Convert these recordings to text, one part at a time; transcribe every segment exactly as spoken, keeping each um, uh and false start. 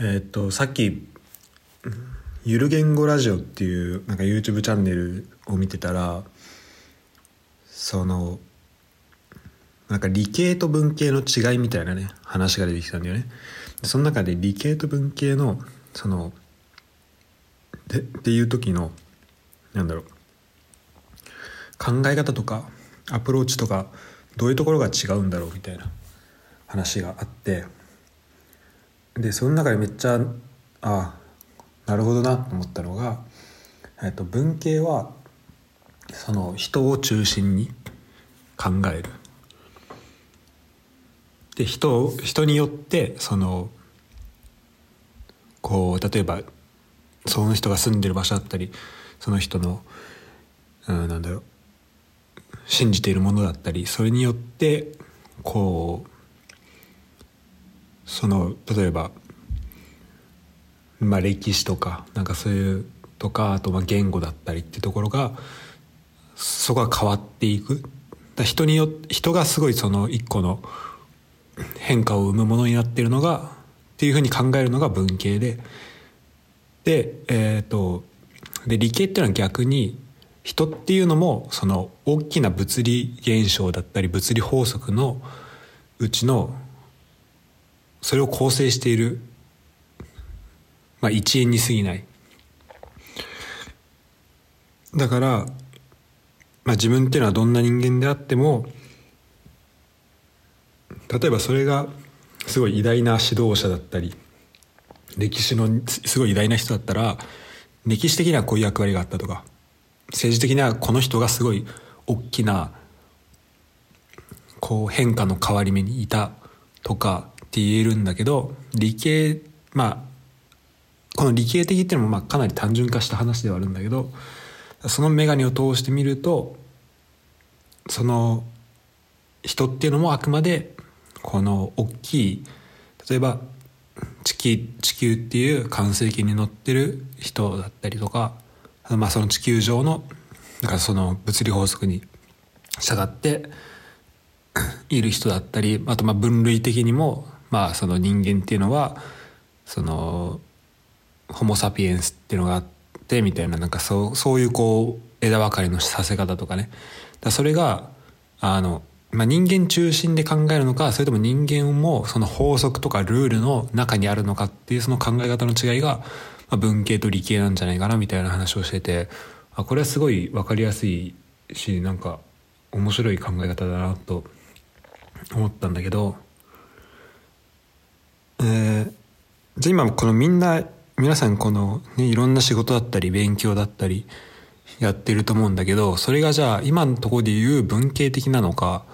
えー、っとさっきゆる言語ラジオっていうなんか YouTube チャンネルを見てたら、そのなんか理系と文系の違いみたいなね話が出てきたんだよね。その中で理系と文系のそのでっていう時のなんだろう考え方とかアプローチとかどういうところが違うんだろうみたいな話があって、でその中でめっちゃあなるほどなと思ったのが、えっと、文系はその人を中心に考える。で 人, 人によってそのこう例えばその人が住んでる場所だったりその人の、うん、なんだろう信じているものだったり、それによってこうその例えば、まあ、歴史とかなんかそういうとか、あとまあ言語だったりってところがそこが変わっていく。だ人によって人がすごいその一個の変化を生むものになっているのがっていうふうに考えるのが文系で、でえっとで理系っていうのは逆に人っていうのもその大きな物理現象だったり物理法則のうちのそれを構成している、まあ、一員に過ぎない。だから、まあ、自分っていうのはどんな人間であっても、例えばそれがすごい偉大な指導者だったり歴史のすごい偉大な人だったら、歴史的にはこういう役割があったとか、政治的にはこの人がすごい大きなこう変化の変わり目にいたとかって言えるんだけど、理系まあこの理系的っていうのもまあかなり単純化した話ではあるんだけど、その眼鏡を通してみるとその人っていうのもあくまでこの大きい例えば地球、地球っていう環世紀に乗ってる人だったりとか、まあ、その地球上のだからその物理法則に従っている人だったり、あとまあ分類的にもまあその人間っていうのはそのホモ・サピエンスっていうのがあってみたいな、なんかそう、そういうこう枝分かれのさせ方とかね、だそれがあのまあ、人間中心で考えるのか、それとも人間もその法則とかルールの中にあるのかっていうその考え方の違いが文系と理系なんじゃないかなみたいな話をしてて、あこれはすごい分かりやすいしなんか面白い考え方だなと思ったんだけど、えー、じゃあ今このみんな皆さんこの、ね、いろんな仕事だったり勉強だったりやってると思うんだけど、それがじゃあ今のところで言う文系的なのか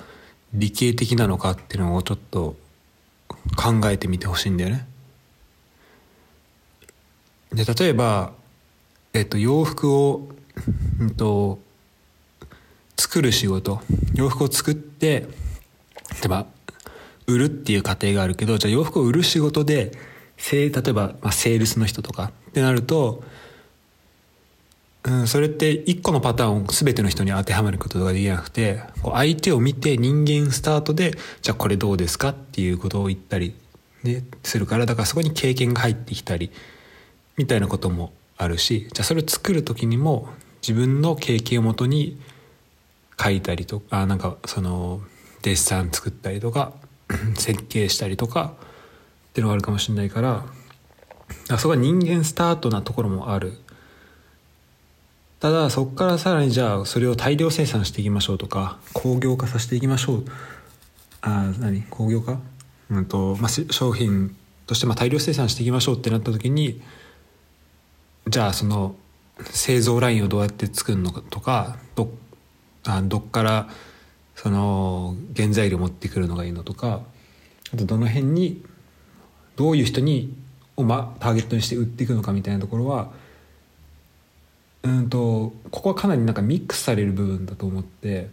理系的なのかっていうのをちょっと考えてみてほしいんだよね。で例えば、えっと、洋服を、うん、と作る仕事、洋服を作って例えば売るっていう過程があるけど、じゃあ洋服を売る仕事で例えば、まあ、セールスの人とかってなると、うん、それって一個のパターンを全ての人に当てはめることができなくて、こう相手を見て人間スタートでじゃあこれどうですかっていうことを言ったり、ね、するから、だからそこに経験が入ってきたりみたいなこともあるし、じゃあそれを作る時にも自分の経験をもとに書いたりとか、なんかそのデッサン作ったりとか設計したりとかっていうのがあるかもしれないから、あそこは人間スタートなところもある。ただそこからさらにじゃあそれを大量生産していきましょうとか工業化させていきましょう、あ何工業化、うんとまあ、商品としてまあ大量生産していきましょうってなった時に、じゃあその製造ラインをどうやって作るのかとか、 ど, あどっからその原材料持ってくるのがいいのとか、あとどの辺にどういう人にを、ま、ターゲットにして売っていくのかみたいなところは、うんとここはかなりなんかミックスされる部分だと思って、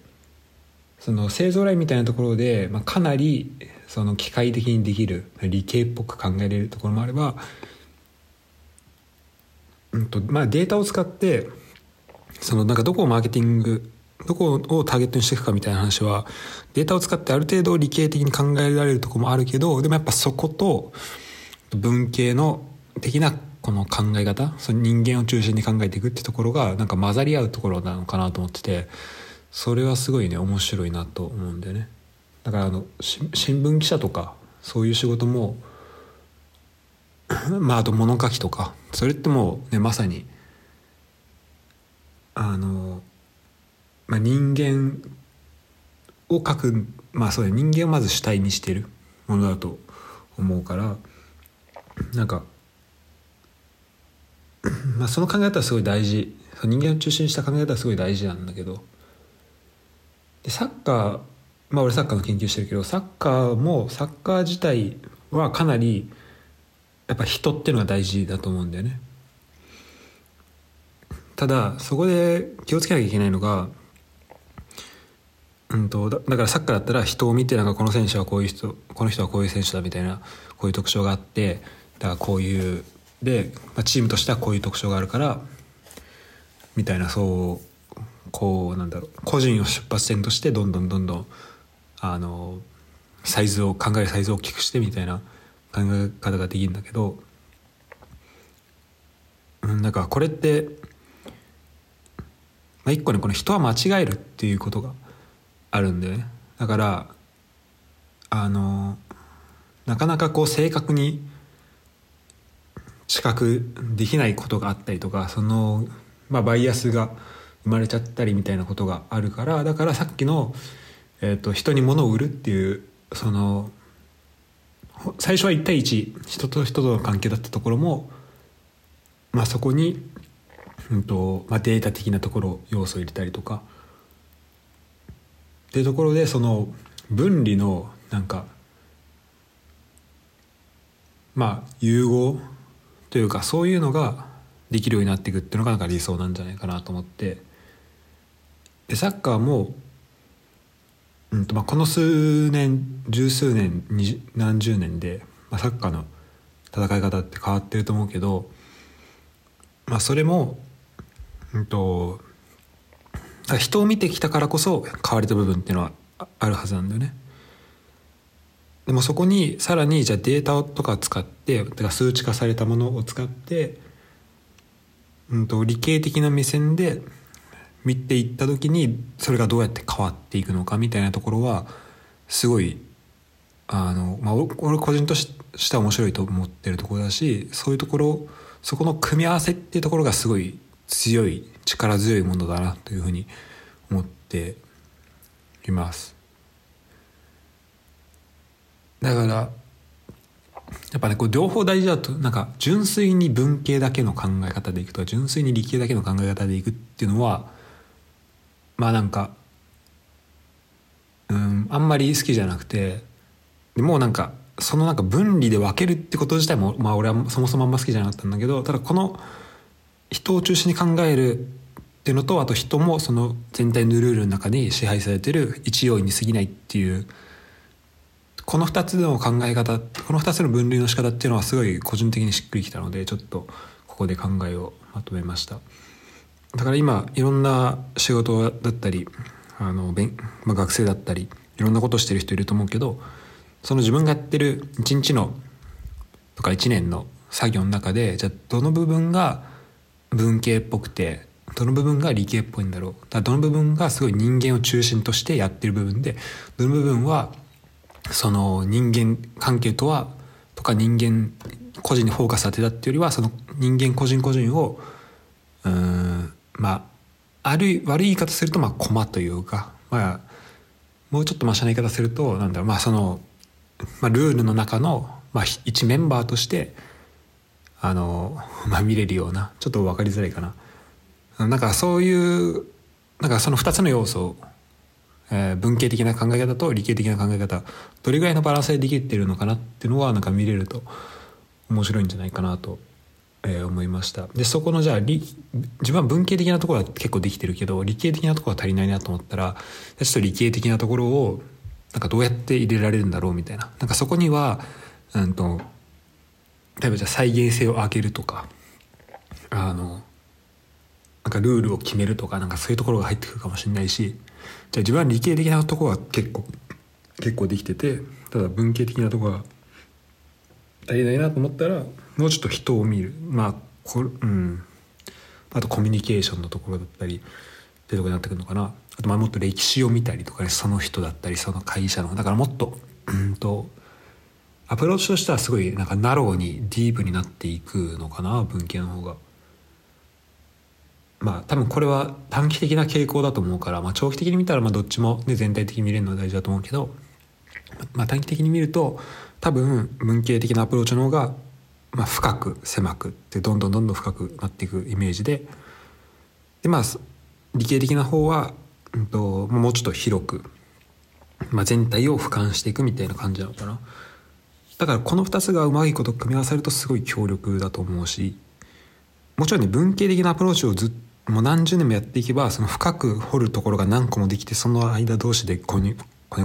その製造ラインみたいなところで、まあ、かなりその機械的にできる理系っぽく考えられるところもあれば、うんとまあ、データを使ってそのなんかどこをマーケティングどこをターゲットにしていくかみたいな話はデータを使ってある程度理系的に考えられるところもあるけど、でもやっぱそこと文系の的なこの考え方、その人間を中心に考えていくってところがなんか混ざり合うところなのかなと思ってて、それはすごいね面白いなと思うんだよね。だからあの新聞記者とかそういう仕事もまああと物書きとか、それってもうねまさにあの、まあ、人間を書く、まあそういう人間をまず主体にしてるものだと思うから、なんかまあその考え方はすごい大事、人間を中心にした考え方はすごい大事なんだけど、でサッカー、まあ俺サッカーの研究してるけど、サッカーもサッカー自体はかなりやっぱ人っていうのが大事だと思うんだよね。ただそこで気をつけなきゃいけないのが、うん、と だ, だからサッカーだったら人を見てなんかこの選手はこういう人、この人はこういう選手だみたいな、こういう特徴があって、だからこういうで、まあ、チームとしてはこういう特徴があるからみたいな、そうこうなんだろう、個人を出発点としてどんどんどんどんあのサイズを考える、サイズを大きくしてみたいな考え方ができるんだけど、うん、なんかこれって、まあ、一個ねこの人は間違えるっていうことがあるんだよね。だからあのなかなかこう正確に知覚できないことがあったりとか、その、まあ、バイアスが生まれちゃったりみたいなことがあるから、だからさっきの、えーと、人に物を売るっていう、その最初はいち対いち、人と人との関係だったところも、まあ、そこに、うんとまあ、データ的なところ要素を入れたりとかっていうところで、その分離のなんかまあ融合というか、そういうのができるようになっていくっていうのがなんか理想なんじゃないかなと思って、でサッカーも、うんとまあ、この数年十数年何十年で、まあ、サッカーの戦い方って変わってると思うけど、まあ、それも、うんと人を見てきたからこそ変われた部分っていうのはあるはずなんだよね。でもそこにさらにじゃあデータとか使って、だから数値化されたものを使って、うん、と理系的な目線で見ていった時にそれがどうやって変わっていくのかみたいなところはすごいあの、まあ、俺個人としては面白いと思ってるところだし、そういうところ、そこの組み合わせっていうところがすごい強い、力強いものだなというふうに思っています。だからやっぱねこう両方大事だと、なんか純粋に文系だけの考え方でいくとか純粋に理系だけの考え方でいくっていうのはまあなんかうんあんまり好きじゃなくて、でもうなんかそのなんか分離で分けるってこと自体もまあ俺はそもそもあんま好きじゃなかったんだけど、ただこの人を中心に考えるっていうのと、あと人もその全体のルールの中に支配されてる一要因に過ぎないっていう、このふたつの考え方、このふたつの分類の仕方っていうのはすごい個人的にしっくりきたので、ちょっとここで考えをまとめました。だから今いろんな仕事だったりあの、まあ、学生だったりいろんなことしてる人いると思うけど、その自分がやってるいちにちのとかいちねんの作業の中で、じゃあどの部分が文系っぽくてどの部分が理系っぽいんだろう、だどの部分がすごい人間を中心としてやってる部分で、どの部分はその人間関係とはとか人間個人にフォーカス当てたっていうよりは、その人間個人個人をうーんまあある悪い言い方するとまあコマというか、まあもうちょっとマシな言い方するとなんだろう、まあその、まあ、ルールの中のまあ一メンバーとしてあのまあ、見れるような、ちょっと分かりづらいかな、なんかそういうなんかそのふたつの要素、えー、文系的な考え方と理系的な考え方、どれぐらいのバランスでできてるのかなっていうのはなんか見れると面白いんじゃないかなと、えー、思いました。でそこのじゃあ理自分は文系的なところは結構できてるけど理系的なところは足りないなと思ったら、ちょっと理系的なところをなんかどうやって入れられるんだろうみたいな、なんかそこにはうんと例えばじゃあ再現性を上げるとか、あのなんかルールを決めるとか、なんかそういうところが入ってくるかもしれないし、じゃあ自分は理系的なところは結構結構できてて、ただ文系的なところは足りないなと思ったらもうちょっと人を見る、まあこ、うん、あとコミュニケーションのところだったりっていうところになってくるのかな。あとまあもっと歴史を見たりとかね、その人だったりその会社のだからもっと、うん、とアプローチとしてはすごいなんかナローにディープになっていくのかな、文系の方が。まあ多分これは短期的な傾向だと思うから、まあ、長期的に見たらまあどっちも、ね、全体的に見れるのは大事だと思うけど、まあ、短期的に見ると多分文系的なアプローチの方がまあ深く狭くってどんどんどんどん深くなっていくイメージで、でまあ理系的な方は、うん、ともうちょっと広く、まあ、全体を俯瞰していくみたいな感じなのかな。だからこのふたつがうまいこと組み合わさるとすごい強力だと思うし、もちろんね文系的なアプローチをずっともう何十年もやっていけばその深く掘るところが何個もできて、その間同士でコネ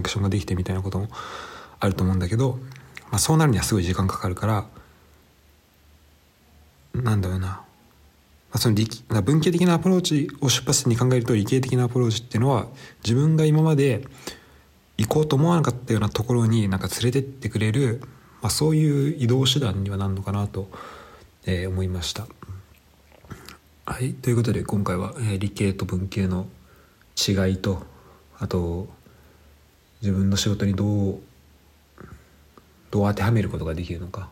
クションができてみたいなこともあると思うんだけど、まあ、そうなるにはすごい時間かかるから、なんだろうな、まあ、その理文系的なアプローチを出発点に考えると理系的なアプローチっていうのは自分が今まで行こうと思わなかったようなところになんか連れてってくれる、まあ、そういう移動手段にはなるのかなと、えー、思いました。はい、ということで今回は、えー、理系と文系の違いと、あと自分の仕事にどうどう当てはめることができるのか、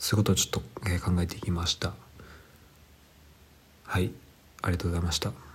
そういうことをちょっと、えー、考えていきました。はい、ありがとうございました。